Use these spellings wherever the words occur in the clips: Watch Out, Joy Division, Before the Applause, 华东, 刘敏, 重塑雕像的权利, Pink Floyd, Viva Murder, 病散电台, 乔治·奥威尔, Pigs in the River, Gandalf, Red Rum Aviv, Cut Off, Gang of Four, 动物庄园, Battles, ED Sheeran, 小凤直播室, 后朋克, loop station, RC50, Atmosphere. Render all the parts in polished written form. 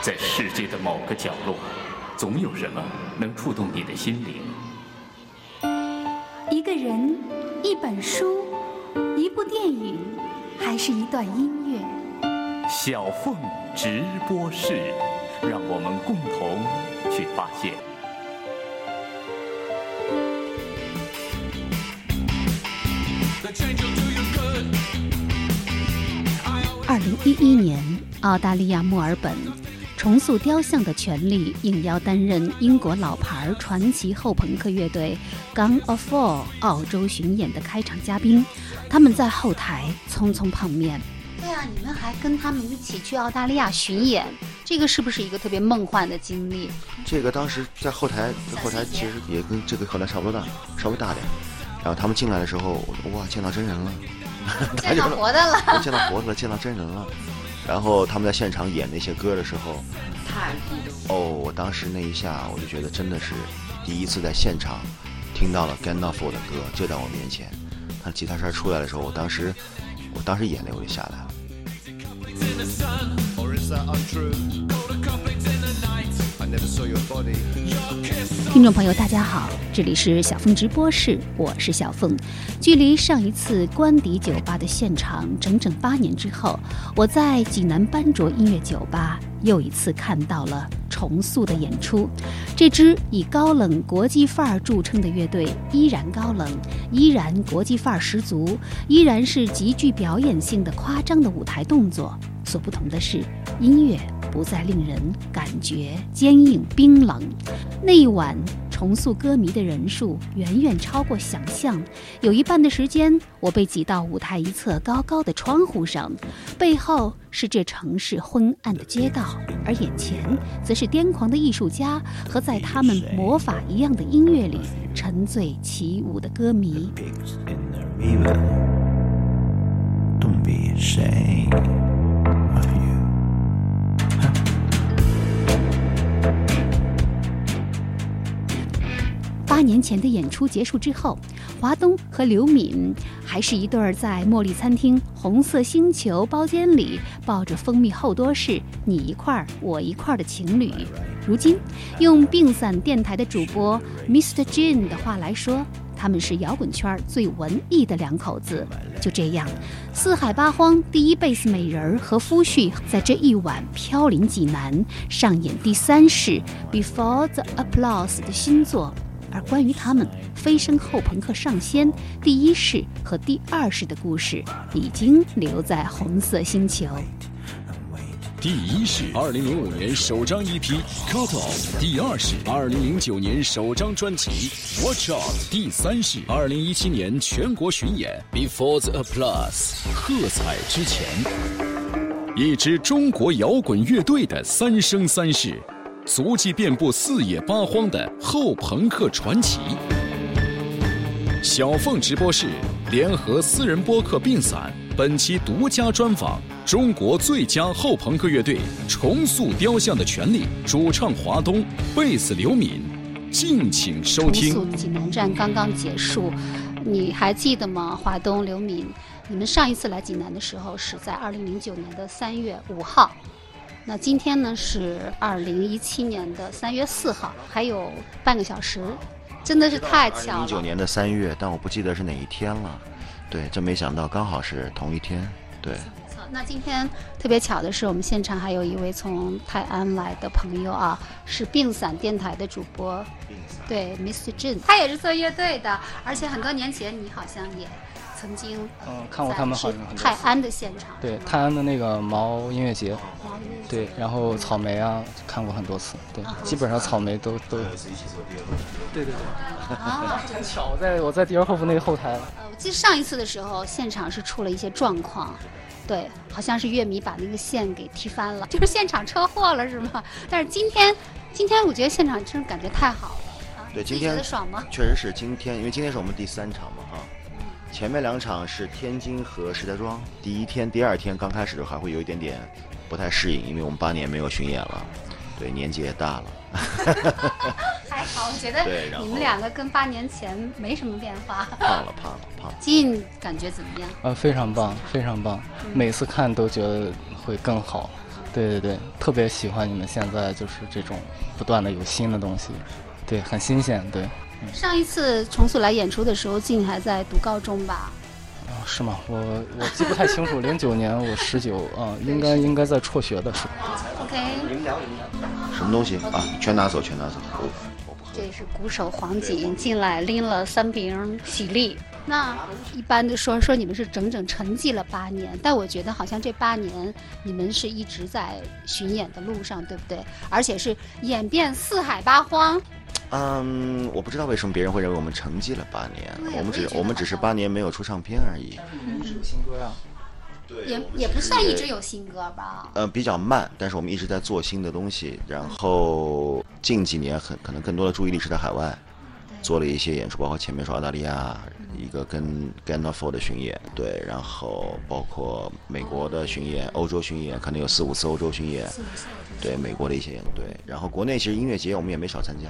在世界的某个角落，总有什么能触动你的心灵。一个人，一本书，一部电影，还是一段音乐。小凤直播室，让我们共同去发现。2011年，澳大利亚墨尔本重塑雕像的权利应邀担任英国老牌传奇后朋克乐队 Gang of Four 澳洲巡演的开场嘉宾，他们在后台匆匆碰面。对啊，你们还跟他们一起去澳大利亚巡演，这个是不是一个特别梦幻的经历？这个当时在后台其实也跟这个后台差不多大，稍微大点。然后他们进来的时候，我说哇，见到真人了。见到活的了，见到活的了，见到真人了。然后他们在现场演那些歌的时候，太激动哦！我当时那一下，我就觉得真的是第一次在现场听到了 Gandalf 的歌就在我面前。他吉他声出来的时候，我当时眼泪我就下来了。听众朋友大家好，这里是小凤直播室，我是小凤。距离上一次官邸酒吧的现场整整8年之后，我在济南班卓音乐酒吧又一次看到了重塑的演出。这支以高冷国际范儿著称的乐队依然高冷，依然国际范儿十足，依然是极具表演性的夸张的舞台动作。所不同的是，音乐不再令人感觉坚硬冰冷。那一晚重塑歌迷的人数远远超过想象，有一半的时间我被挤到舞台一侧高高的窗户上，背后是这城市昏暗的街道，而眼前则是癫狂的艺术家和在他们魔法一样的音乐里沉醉起舞的歌迷。8年前的演出结束之后，华东和刘敏还是一对在茉莉餐厅红色星球包间里抱着蜂蜜厚多士你一块儿我一块儿的情侣。如今用病散电台的主播 Mr. Jin 的话来说，他们是摇滚圈最文艺的两口子。就这样，四海八荒第一贝斯美人和夫婿在这一晚飘临济南，上演第3世 Before the Applause 的新作。而关于他们飞升后朋克上仙第1世和第2世的故事，已经留在红色星球。第1世2005年首张 EP Cut Off， 第2世2009年首张专辑 Watch Out， 第3世2017年全国巡演 Before the Applause 喝彩之前，一支中国摇滚乐队的三生三世，足迹遍布四野八荒的后朋克传奇。小凤直播室联合私人播客病散，本期独家专访中国最佳后朋克乐队重塑雕像的权利，主唱华东，贝斯刘敏，敬请收听。重塑济南站刚刚结束，你还记得吗？华东、刘敏，你们上一次来济南的时候是在2009年的3月5号。那今天呢是2017年的3月4号，还有半个小时，真的是太巧了。2009年的3月，但我不记得是哪一天了。对，真没想到刚好是同一天。对。那今天特别巧的是，我们现场还有一位从泰安来的朋友啊，是病散电台的主播，对 ，Mr. Jin， 他也是做乐队的，而且很多年前你好像也曾经看过他们好像泰安的现场，对，泰安的那个毛音乐节，对，然后草莓啊看过很多次，对，基本上草莓都有自己做第二后，对对对，啊，真巧，我在第二后部那个后台了。我记得上一次的时候现场是出了一些状况，对，好像是乐迷把那个线给踢翻了，就是现场车祸了是吗？但是今天我觉得现场真是感觉太好了，啊，对，今天觉得爽吗？确实是今天，因为今天是我们第3场嘛哈。前面2场是天津和石家庄，第1天、第2天刚开始的还会有一点点不太适应，因为我们8年没有巡演了，对，年纪也大了。还好，我觉得你们两个跟8年前没什么变化。胖了。Jin感觉怎么样？非常棒，非常棒，每次看都觉得会更好。对对对，特别喜欢你们现在就是这种不断的有新的东西，对，很新鲜。对，嗯、上一次重塑来演出的时候，静还在读高中吧？哦，是吗？我记不太清楚，09年我19啊，应该在辍学的时候。OK。什么东西啊？全拿走，全拿走。这是鼓手黄锦进来拎了3瓶喜力。那一般的说你们是整整沉寂了8年，但我觉得好像这8年你们是一直在巡演的路上，对不对？而且是演遍4海8荒。嗯，我不知道为什么别人会认为我们沉寂了8年，我们只是8年没有出唱片而已。嗯，是新歌啊。也不算一直有新歌吧，比较慢，但是我们一直在做新的东西。然后近几年可能更多的注意力是在海外，做了一些演出，包括前面说澳大利亚一个跟 Gandalf 的巡演，对，然后包括美国的巡演、欧洲巡演，可能有4-5次欧洲巡演，对，美国的一些演，对，然后国内其实音乐节我们也没少参加。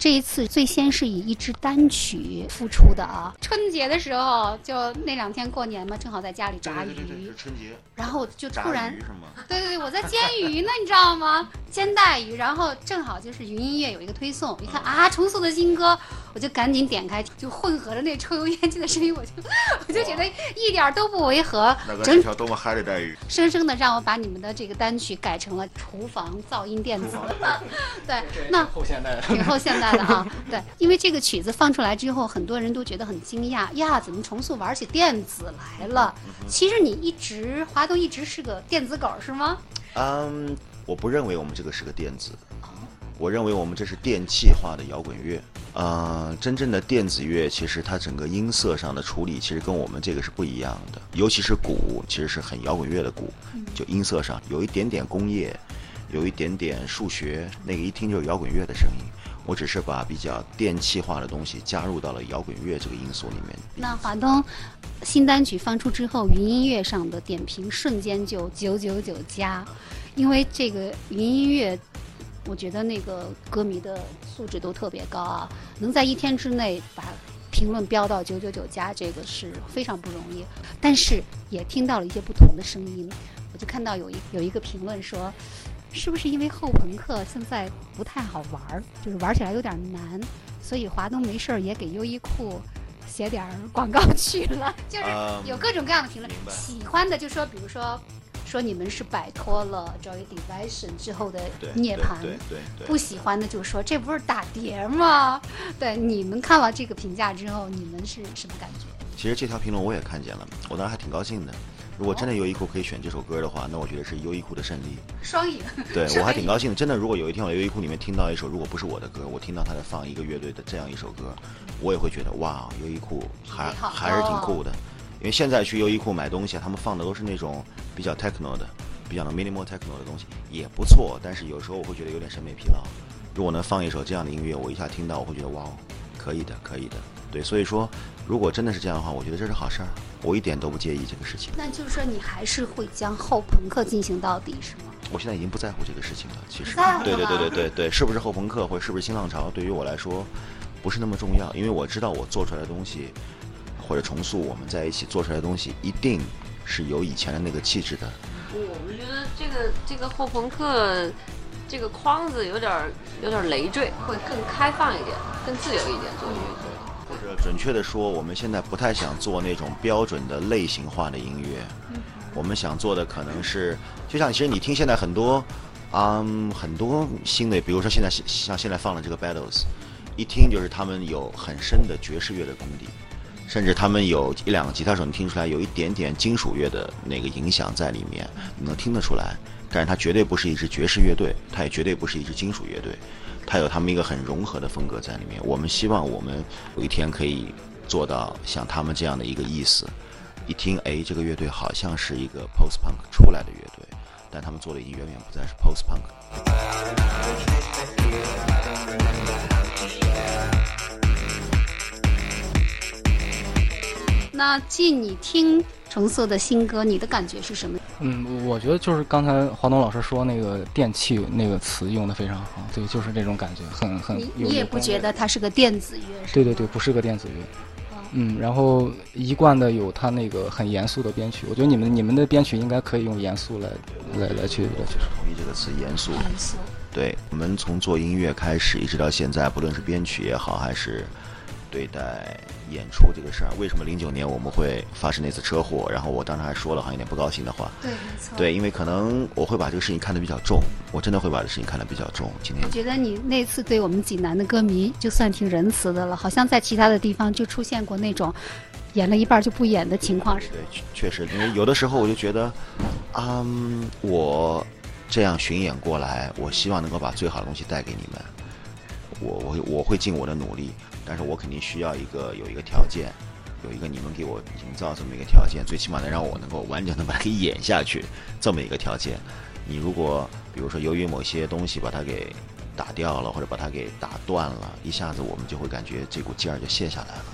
这一次最先是以一支单曲复出的啊，春节的时候就那2天过年嘛，正好在家里炸鱼，对春节，然后就突然，对对对，我在煎鱼呢，你知道吗？煎带鱼，然后正好就是云音乐有一个推送，一看啊，重塑的新歌，我就赶紧点开，就混合着那抽油烟机的声音，我就觉得一点都不违和。那个是条多么嗨的带鱼，生生的让我把你们的这个单曲改成了厨房噪音电子。对，那后现代，挺后现代。啊，对，因为这个曲子放出来之后，很多人都觉得很惊讶呀，怎么重塑玩起电子来了？其实你华东一直是个电子狗是吗？嗯，我不认为我们这个是个电子，我认为我们这是电气化的摇滚乐。真正的电子乐其实它整个音色上的处理其实跟我们这个是不一样的，尤其是鼓，其实是很摇滚乐的鼓，就音色上有一点点工业，有一点点数学，那个一听就是摇滚乐的声音。我只是把比较电气化的东西加入到了摇滚乐这个因素里面。那华东新单曲放出之后，云音乐上的点评瞬间就999+，因为这个云音乐，我觉得那个歌迷的素质都特别高啊，能在1天之内把评论飙到999+，这个是非常不容易。但是也听到了一些不同的声音，我就看到有一个评论说。是不是因为后朋克现在不太好玩，就是玩起来有点难，所以华东没事也给优衣库写点广告去了，就是有各种各样的评论。喜欢的就说，比如说你们是摆脱了 Joy Division 之后的涅槃，不喜欢的就说这不是打碟吗？对，你们看了这个评价之后，你们是什么感觉？其实这条评论我也看见了，我当时还挺高兴的。如果真的优衣库可以选这首歌的话，那我觉得是优衣库的胜利，双赢。对，我还挺高兴的。真的，如果有一天我在优衣库里面听到一首如果不是我的歌，我听到他在放一个乐队的这样一首歌，我也会觉得哇，优衣库还是挺酷的。因为现在去优衣库买东西，他们放的都是那种比较 techno 的、比较 minimal techno 的东西，也不错。但是有时候我会觉得有点审美疲劳。如果能放一首这样的音乐，我一下听到，我会觉得哇，可以的，可以的。对，所以说，如果真的是这样的话，我觉得这是好事儿，我一点都不介意这个事情。那就是说，你还是会将后朋克进行到底，是吗？我现在已经不在乎这个事情了，其实。对，是不是后朋克或是不是新浪潮，对于我来说，不是那么重要，因为我知道我做出来的东西，或者重塑我们在一起做出来的东西，一定是有以前的那个气质的。我觉得这个后朋克。这个框子有点累赘，会更开放一点，更自由一点做音乐。或者准确的说，我们现在不太想做那种标准的类型化的音乐，我们想做的可能是，就像其实你听现在很多，很多新的，比如说现在像现在放了这个 Battles， 一听就是他们有很深的爵士乐的功底，甚至他们有1-2个吉他手，你听出来有一点点金属乐的那个影响在里面，你能听得出来。但是它绝对不是一支爵士乐队，它也绝对不是一支金属乐队，它有他们一个很融合的风格在里面。我们希望我们有一天可以做到像他们这样的一个意思，一听哎，这个乐队好像是一个 post punk 出来的乐队，但他们做的已经远远不再是 post punk。那Jin，你听重塑的新歌，你的感觉是什么？嗯，我觉得就是刚才华东老师说那个电器那个词用的非常好，对，就是这种感觉，很。你也不觉得它是个电子乐？对对对，不是个电子乐。嗯，然后一贯的有他那个很严肃的编曲，我觉得你们的编曲应该可以用严肃来去同意这个词严肃。对，我们从做音乐开始一直到现在，不论是编曲也好，还是对待演出这个事儿，为什么09年我们会发生那次车祸？然后我当时还说了好像有点不高兴的话。对，没错。对，因为可能我会把这个事情看得比较重，我真的会把这个事情看得比较重。今天我觉得你那次对我们济南的歌迷就算挺仁慈的了，好像在其他的地方就出现过那种演了一半就不演的情况。是。对，确实，因为有的时候我就觉得，我这样巡演过来，我希望能够把最好的东西带给你们，我会尽我的努力。但是我肯定需要有一个条件，有一个你们给我营造这么一个条件，最起码能让我能够完整的把它给演下去，这么一个条件。你如果比如说由于某些东西把它给打掉了，或者把它给打断了，一下子我们就会感觉这股劲儿就卸下来了。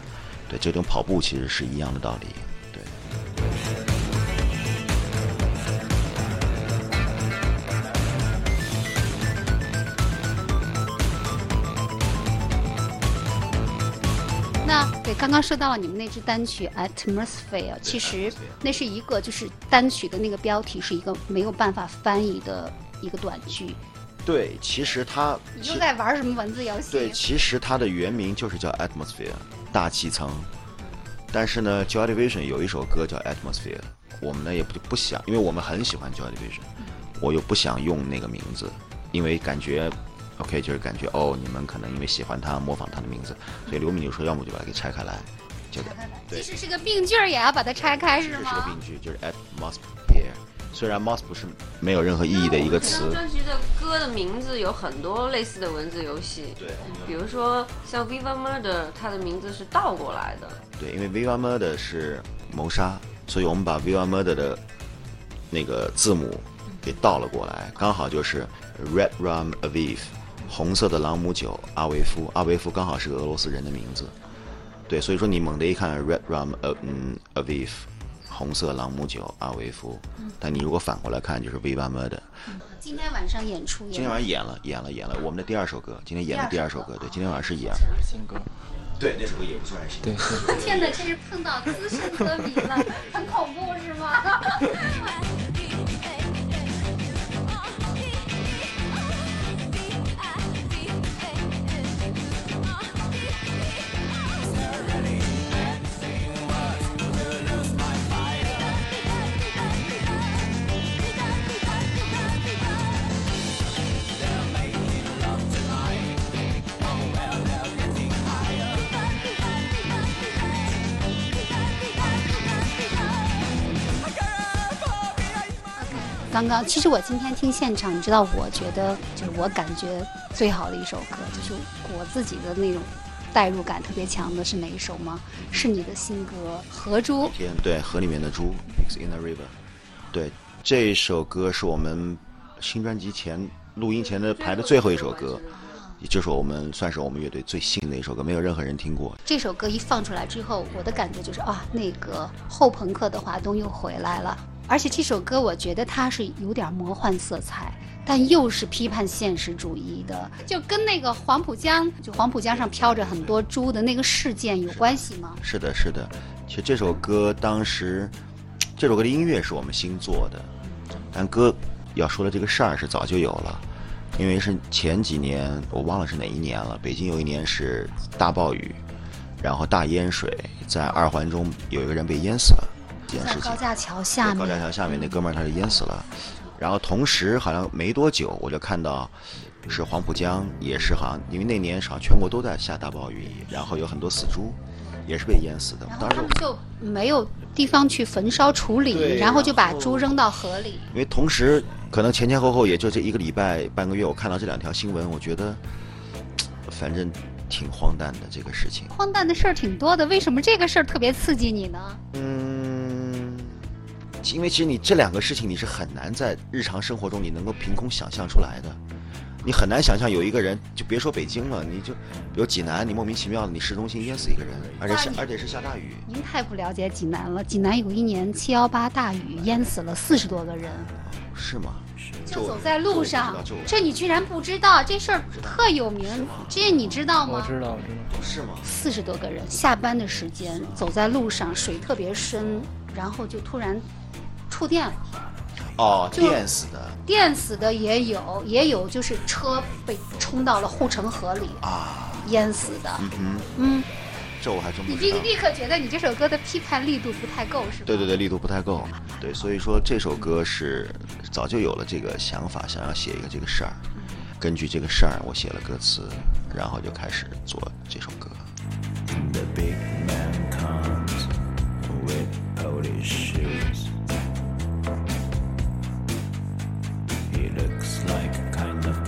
对，这跟跑步其实是一样的道理。对。对，刚刚说到了你们那支单曲 Atmosphere， 其实那是一个就是单曲的那个标题是一个没有办法翻译的一个短句。对，其实它你又在玩什么文字游戏？对，其实它的原名就是叫 Atmosphere 大气层，但是呢 Joy Division 有一首歌叫 Atmosphere， 我们呢也不想，因为我们很喜欢 Joy Division， 我又不想用那个名字，因为感觉OK， 就是感觉哦，你们可能因为喜欢他，模仿他的名字，所以刘敏就说，要么就把它给拆开来，这个对，即使是个病句也要把它拆开，是吗？是个病句，就是 atmosphere。虽然 mosp 是没有任何意义的一个词。专辑的歌的名字有很多类似的文字游戏，对，比如说像 Viva Murder， 它的名字是倒过来的。对，因为 Viva Murder 是谋杀，所以我们把 Viva Murder 的那个字母给倒了过来，刚好就是 Red Rum Aviv。红色的朗姆酒，阿维夫，阿维夫刚好是个俄罗斯人的名字，对，所以说你猛地一看 Red Rum Aviv， 红色朗姆酒，阿维夫，但你如果反过来看就是 Viva Murder。今天晚上演出，今天晚上演了，我们的第二首歌，今天演了第二首歌，对，今天晚上是演新歌，对，那首歌也不算是新歌。天哪，真是碰到资深歌迷了，很恐怖是吗？刚刚其实我今天听现场，你知道，我觉得就是我感觉最好的一首歌，就是我自己的那种代入感特别强的是哪一首吗？是你的新歌《河猪》。对，河里面的猪 Pigs in the River。 对，这首歌是我们新专辑前录音前的排的最后一首歌，也就是我们算是我们乐队最新的一首歌，没有任何人听过。这首歌一放出来之后，我的感觉就是啊，那个后朋克的华东又回来了。而且这首歌我觉得它是有点魔幻色彩，但又是批判现实主义的，就跟那个黄浦江上飘着很多猪的那个事件有关系吗？是的，是的。其实这首歌当时，这首歌的音乐是我们新做的，但歌要说的这个事儿是早就有了，因为是前几年我忘了是哪一年了，北京有一年是大暴雨，然后大淹水，在二环中有一个人被淹死了。在高架桥下面那哥们儿他就淹死了，然后同时好像没多久我就看到是黄浦江也是好像，因为那年好像全国都在下大暴雨，然后有很多死猪也是被淹死的，然后他们就没有地方去焚烧处理，然后就把猪扔到河里。因为同时可能前前后后也就这一个礼拜半个月，我看到这两条新闻，我觉得反正挺荒诞的，这个事情荒诞的事儿挺多的，为什么这个事儿特别刺激你呢？因为其实你这两个事情你是很难在日常生活中你能够凭空想象出来的，你很难想象有一个人，就别说北京了，你就比如济南，你莫名其妙的你市中心淹死一个人，而且是下大雨。您太不了解济南了，济南有一年718大雨淹死了40多个人。是吗？就走在路上，这你居然不知道，这事儿特有名，这你知道吗？我知道，我知道。是吗？40多个人，下班的时间走在路上，水特别深，然后就突然触电了。哦，电死的。电死的也有，也有就是车被冲到了护城河里啊，淹死的。嗯嗯。这我还真不知道。你立刻觉得你这首歌的批判力度不太够，是吧？对对对，力度不太够。对，所以说这首歌是早就有了这个想法，想要写一个这个事儿。根据这个事儿，我写了歌词，然后就开始做这首歌。特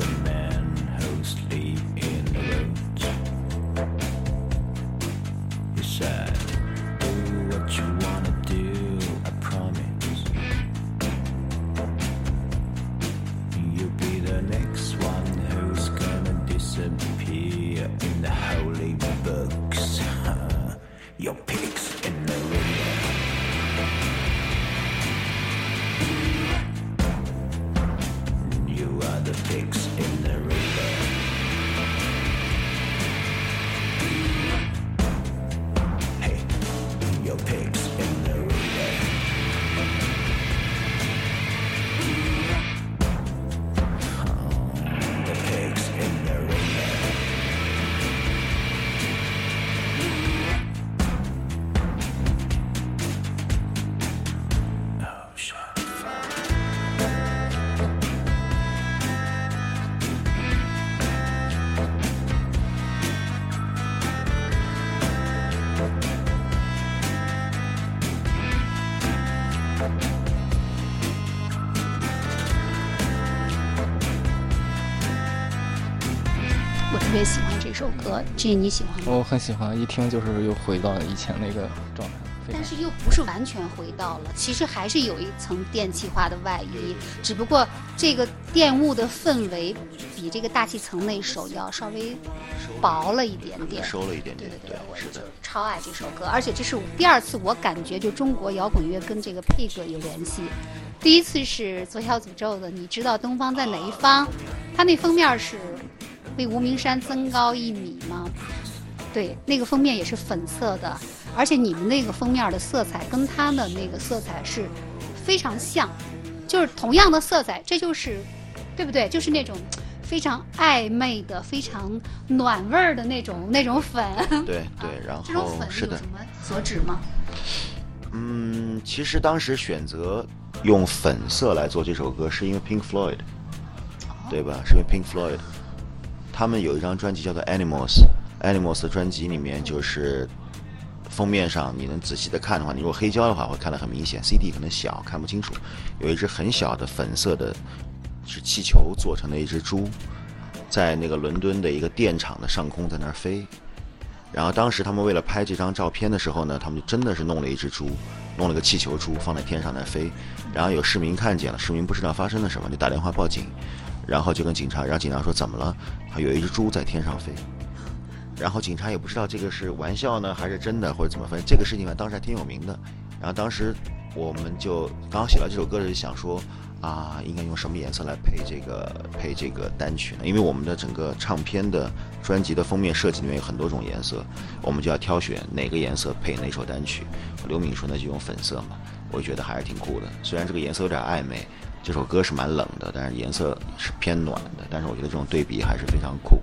别喜欢这首歌，这你喜欢吗？我很喜欢，一听就是又回到以前那个状态，但是又不是完全回到了，其实还是有一层电气化的外衣，只不过这个电雾的氛围比这个大气层那首要稍微薄了一点点，收了一点点。对对对，我是超爱这首歌，而且这是第二次我感觉就中国摇滚乐跟这个配歌有联系。第一次是左小诅咒的你知道东方在哪一方，它那封面是为无名山增高1米吗？对，那个封面也是粉色的，而且你们那个封面的色彩跟它的那个色彩是非常像，就是同样的色彩，这就是，对不对？就是那种非常暧昧的、非常暖味儿的那种粉。对对，然后这种粉有什么所指吗？嗯，其实当时选择用粉色来做这首歌，是因为 Pink Floyd， 对吧？是因为 Pink Floyd。他们有一张专辑叫做 Animals 的专辑里面，就是封面上你能仔细的看的话，你如果黑胶的话会看得很明显， CD 可能小看不清楚，有一只很小的粉色的是气球做成的一只猪，在那个伦敦的一个电厂的上空在那儿飞，然后当时他们为了拍这张照片的时候呢，他们就真的是弄了一只猪，弄了个气球猪放在天上在飞，然后有市民看见了，市民不知道发生了什么，就打电话报警，然后就跟警察，让警察说怎么了？他有一只猪在天上飞，然后警察也不知道这个是玩笑呢还是真的或者怎么分。这个事情当时还挺有名的。然后当时我们就刚刚写到这首歌就想说啊，应该用什么颜色来配这个单曲呢？因为我们的整个唱片的专辑的封面设计里面有很多种颜色，我们就要挑选哪个颜色配哪首单曲。刘敏说那就用粉色嘛，我觉得还是挺酷的，虽然这个颜色有点暧昧。这首歌是蛮冷的，但是颜色是偏暖的，但是我觉得这种对比还是非常酷。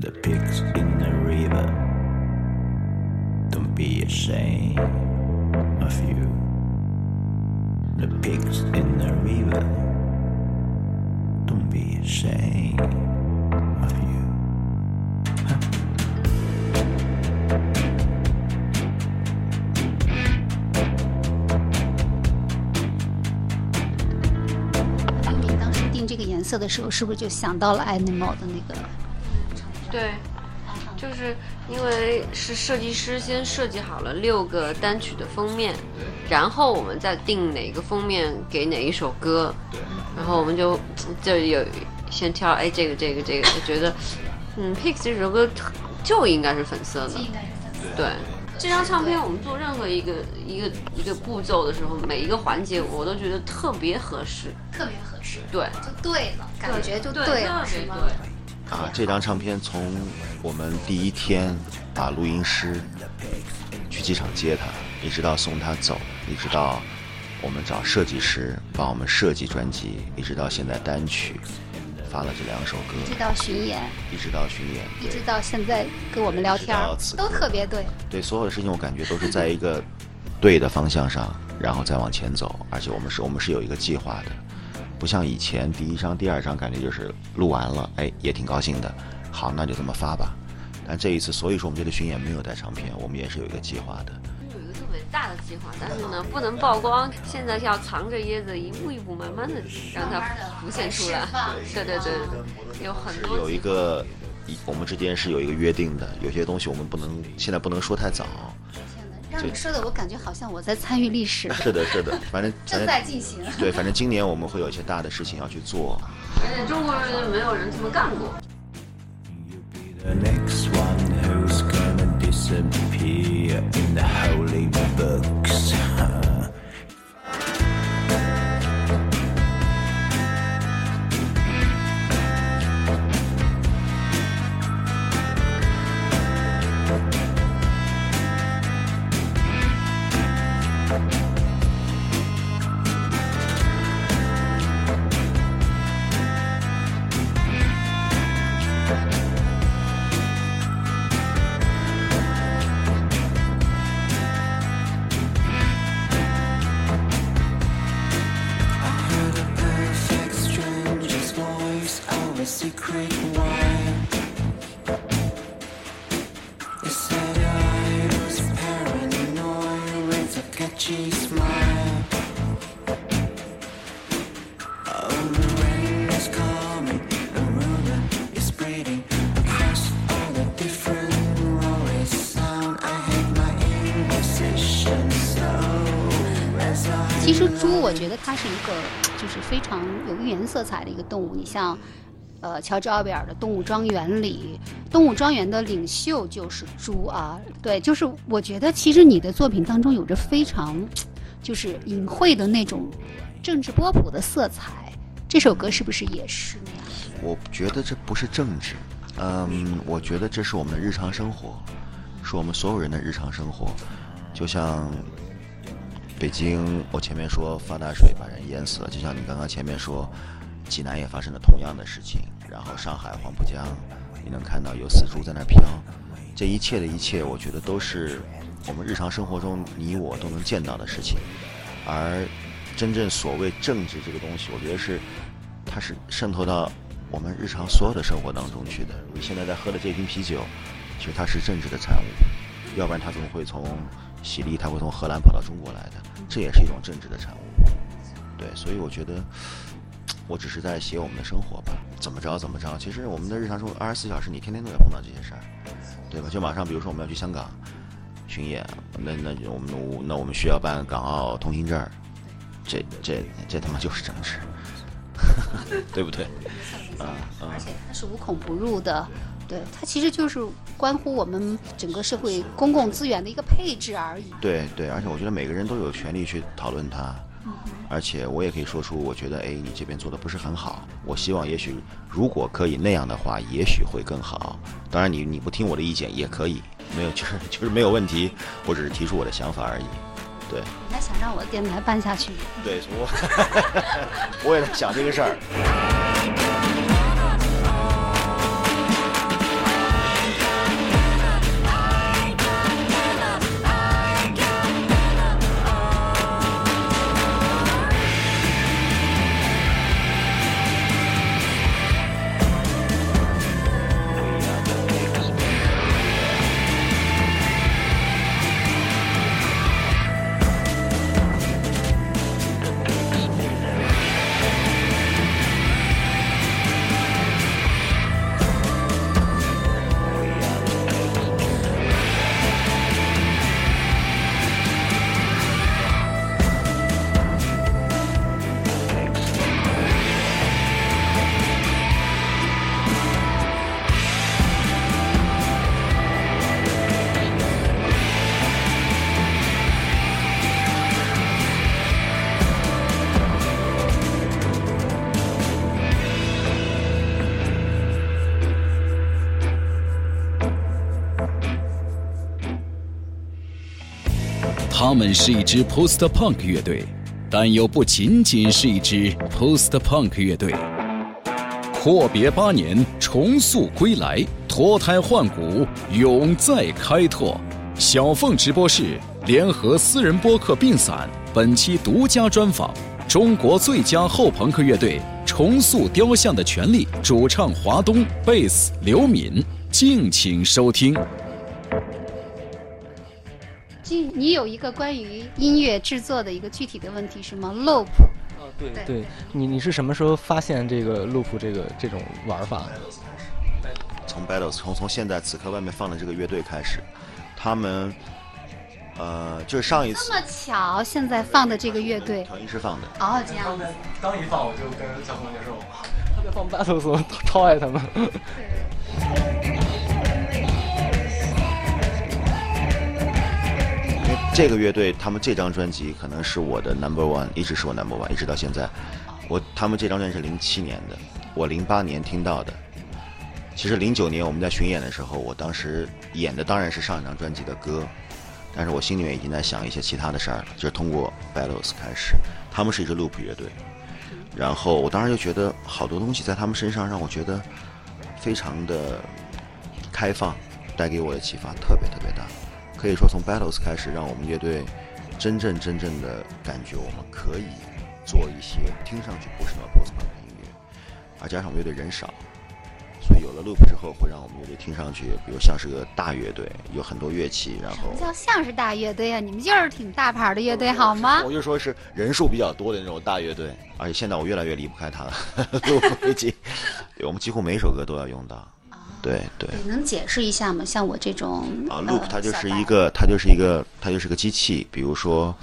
The pigs in the river, don't be ashamed of you. The pigs in the river, don't be ashamed of you.颜色的时候是不是就想到了 Animal 的那个？对，就是因为是设计师先设计好了6个单曲的封面，然后我们再定哪个封面给哪一首歌，然后我们就有先挑，哎，这个，觉得，Pigs 这首歌就应该是粉色的，对。这张唱片我们做任何一个步骤的时候，每一个环节我都觉得特别合适，特别合适，对，就对了，感觉就对了，是吗？啊，这张唱片从我们第一天把录音师去机场接他，一直到送他走，一直到我们找设计师帮我们设计专辑，一直到现在单曲发了这2首歌，一直到巡演，一直到现在跟我们聊天都特别对，对所有的事情我感觉都是在一个对的方向上，然后再往前走，而且我们是有一个计划的。不像以前第一张第二张感觉就是录完了，哎，也挺高兴的，好，那就这么发吧。但这一次，所以说我们这次巡演没有带唱片，我们也是有一个计划的，有一个特别大的计划，但是呢不能曝光，现在要藏着掖着，一步一步慢慢的让它浮现出来。对对对，有很多，有一个我们之间是有一个约定的，有些东西我们现在不能说太早。让你说的，我感觉好像我在参与历史。是的，反正正在进行。对，反正今年我们会有一些大的事情要去做。而且中国人没有人这么干过。其实猪，我觉得它是一个就是非常有寓言色彩的一个动物。你像，乔治·奥威尔的《动物庄园》里，动物庄园的领袖就是猪啊。对，就是我觉得其实你的作品当中有着非常就是隐晦的那种政治波普的色彩。这首歌是不是也是那样？我觉得这不是政治，我觉得这是我们的日常生活，是我们所有人的日常生活，就像。北京，我前面说发大水把人淹死了，就像你刚刚前面说，济南也发生了同样的事情。然后上海黄浦江，你能看到有死猪在那飘。这一切的一切，我觉得都是我们日常生活中你我都能见到的事情。而真正所谓政治这个东西，我觉得是它是渗透到我们日常所有的生活当中去的。你现在在喝的这瓶啤酒，其实它是政治的产物，要不然它怎么会从喜力，它会从荷兰跑到中国来的，这也是一种政治的产物。对，所以我觉得我只是在写我们的生活吧，怎么着。其实我们的日常生活24小时，你天天都在碰到这些事儿，对吧？就马上，比如说我们要去香港巡演，那我们需要办港澳通行证，这他妈就是政治，对不对？而且它是无孔不入的。对，它其实就是关乎我们整个社会公共资源的一个配置而已。对，而且我觉得每个人都有权利去讨论它，而且我也可以说出，我觉得你这边做的不是很好，我希望也许如果可以那样的话，也许会更好。当然你不听我的意见也可以，没有就是没有问题，我只是提出我的想法而已。对，你还想让我的电台办下去？对，我也在想这个事儿。他们是一支 post-punk 乐队，但又不仅仅是一支 post-punk 乐队。阔别8年，重塑归来，脱胎换骨，永再开拓。小凤直播室联合私人播客病散，本期独家专访中国最佳后朋克乐队重塑雕像的权利，主唱华东，贝斯刘敏，敬请收听。你有一个关于音乐制作的一个具体的问题是吗？ loop。 对，你是什么时候发现这个 loop 这种玩法？从 Battles 从现在此刻外面放的这个乐队开始，他们就是上一次这么巧现在放的这个乐队唐一是放的哦，这样刚一放我就跟小凤姐说他在放 Battles， 我超爱他们。这个乐队他们这张专辑可能是我的 No.1， 一直是我 No.1， 一直到现在。他们这张专辑是07年的，我08年听到的。其实09年我们在巡演的时候，我当时演的当然是上一张专辑的歌，但是我心里面已经在想一些其他的事儿了，就是通过 Battles 开始。他们是一支 loop 乐队，然后我当时就觉得好多东西在他们身上让我觉得非常的开放，带给我的启发特别特别大。可以说从 Battles 开始，让我们乐队真正的感觉我们可以做一些听上去不是什么 post-punk 的音乐，而加上我们乐队人少，所以有了 loop 之后会让我们乐队听上去比如像是个大乐队，有很多乐器。然后什么叫像是大乐队啊？你们就是挺大牌的乐队好吗？我就说是人数比较多的那种大乐队，而且现在我越来越离不开它了。loop 已经对我们几乎每一首歌都要用到。对，你能解释一下吗？像我这种loop， 它就是一个机器。比如说，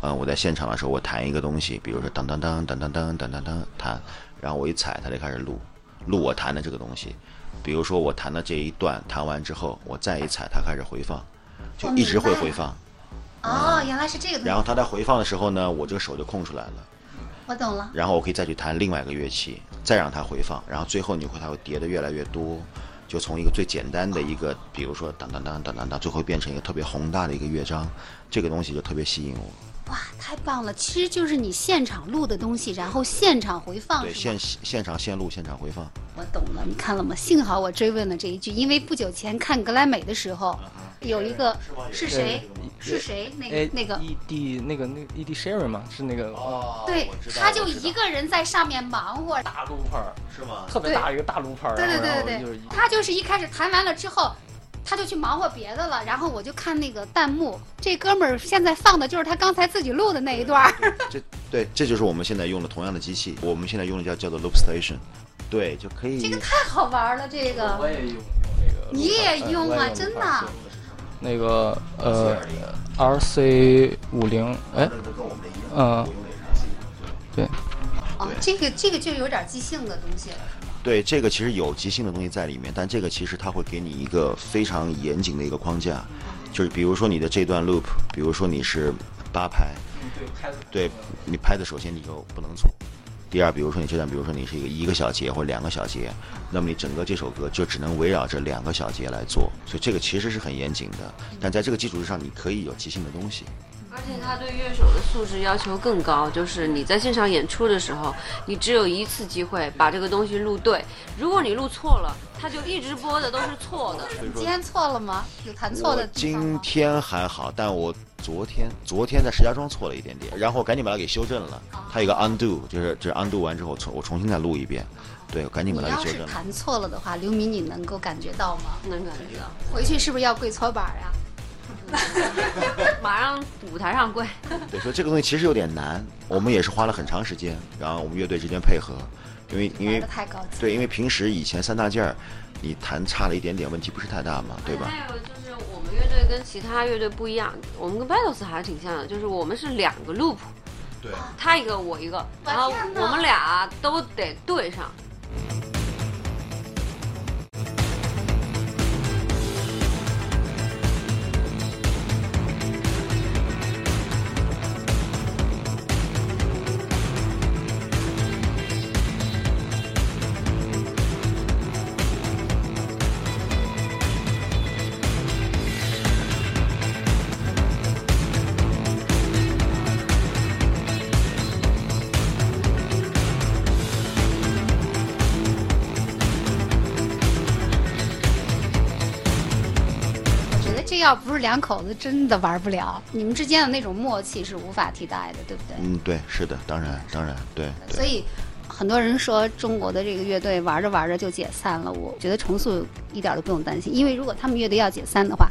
我在现场的时候，我弹一个东西，比如说当当当当当当当当当弹，然后我一踩，它就开始录我弹的这个东西。比如说我弹的这一段，弹完之后，我再一踩，它开始回放，就一直会回放。原来是这个东西。然后它在回放的时候呢，我这个手就空出来了。我懂了。然后我可以再去弹另外一个乐器，再让它回放，然后最后它会叠得越来越多。就从一个最简单的一个，比如说当当当当当当，最后变成一个特别宏大的一个乐章，这个东西就特别吸引我。哇，太棒了！其实就是你现场录的东西，然后现场回放。对，现场现录，现场回放。我懂了，你看了吗？幸好我追问了这一句，因为不久前看格莱美的时候，有一个是谁？是谁？那个 ED ED Sheeran 吗？是那个。哦。对，他就一个人在上面忙活。大路牌是吗？特别大一个大路牌。对，他就是一开始弹完了之后，他就去忙活别的了，然后我就看那个弹幕，这哥们儿现在放的就是他刚才自己录的那一段。这就是我们现在用的同样的机器，我们现在用的叫做 loop station， 对，就可以。这个太好玩了，这个。我也用这个。你也用啊？真的？那个RC50，哎，对。哦，这个就有点即兴的东西了。对，这个其实有即兴的东西在里面，但这个其实它会给你一个非常严谨的一个框架，就是比如说你的这段 loop， 比如说你是8拍，对，你拍的首先你就不能错。第二，比如说你这段，比如说你是一个小节或2个小节，那么你整个这首歌就只能围绕着2个小节来做，所以这个其实是很严谨的，但在这个基础之上，你可以有即兴的东西。而且他对乐手的素质要求更高，就是你在现场演出的时候，你只有一次机会把这个东西录对。如果你录错了，他就一直播的都是错的。你今天错了吗？有弹错的地方吗？今天还好，但我昨天在石家庄错了一点点，然后赶紧把它给修正了。它有一个 undo， 就是 undo 完之后，我重新再录一遍。对，赶紧把它修正了。你要是弹错了的话，刘敏你能够感觉到吗？能感觉到。回去是不是要跪搓板呀？马上舞台上跪。对，说这个东西其实有点难，我们也是花了很长时间，然后我们乐队之间配合，因为太高级。对，因为平时以前三大件儿，你弹差了一点点，问题不是太大嘛，对吧？还有就是我们乐队跟其他乐队不一样，我们跟 Battles 还挺像的，就是我们是2个 loop， 对，他一个我一个，然后我们俩都得对上。要不是两口子，真的玩不了。你们之间的那种默契是无法替代的，对不对？嗯，对，是的，当然，当然，对。对，所以很多人说中国的这个乐队玩着玩着就解散了，我觉得重塑一点都不用担心，因为如果他们乐队要解散的话，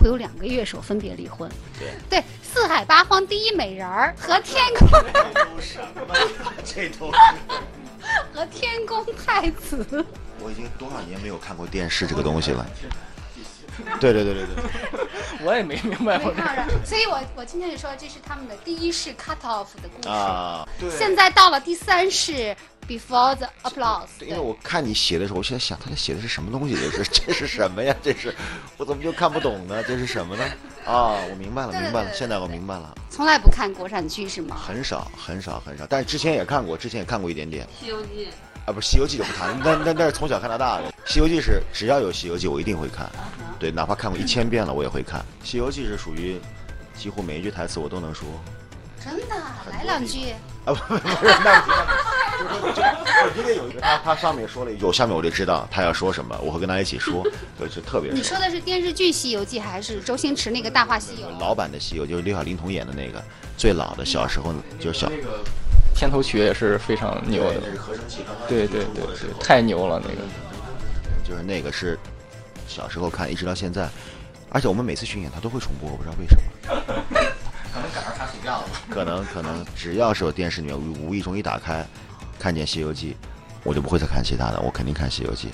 会有两个乐手分别离婚。对对，四海八荒第一美人儿和天空，这都和天宫太子。我已经多少年没有看过电视这个东西了。对对对对对，我也没明白过。所以我今天就说这是他们的第一世 Cut Off 的故事啊。对。现在到了第三世 Before the Applause。因为我看你写的时候，我现在想，他写的是什么东西？这是什么呀？这是我怎么就看不懂呢？这是什么呢？啊，我明白了，明白了，现在我明白了。从来不看国产剧是吗？很少，很少，很少。但是之前也看过，之前也看过一点点。《西游记》。啊，不是《西游记》就不谈，那是从小看到大的，《西游记》是只要有《西游记》我一定会看，对，哪怕看过1000遍了我也会看，《西游记》是属于几乎每一句台词我都能说，真的，来两句啊，不是，那我因为有一个他上面说了一句，我下面我就知道他要说什么，我会跟他一起说，对，就特别。你说的是电视剧《西游记》还是周星驰那个《大话西游》？老版的《西游》就是刘晓玲童演的那个，最老的，小时候就是小。片头曲也是非常牛的，对对对对，太牛了那个。就是那个是小时候看，一直到现在，而且我们每次巡演它都会重播，我不知道为什么。可能赶上寒暑假了。可能，只要是有电视里面无意中一打开，看见《西游记》，我就不会再看其他的，我肯定看《西游记》。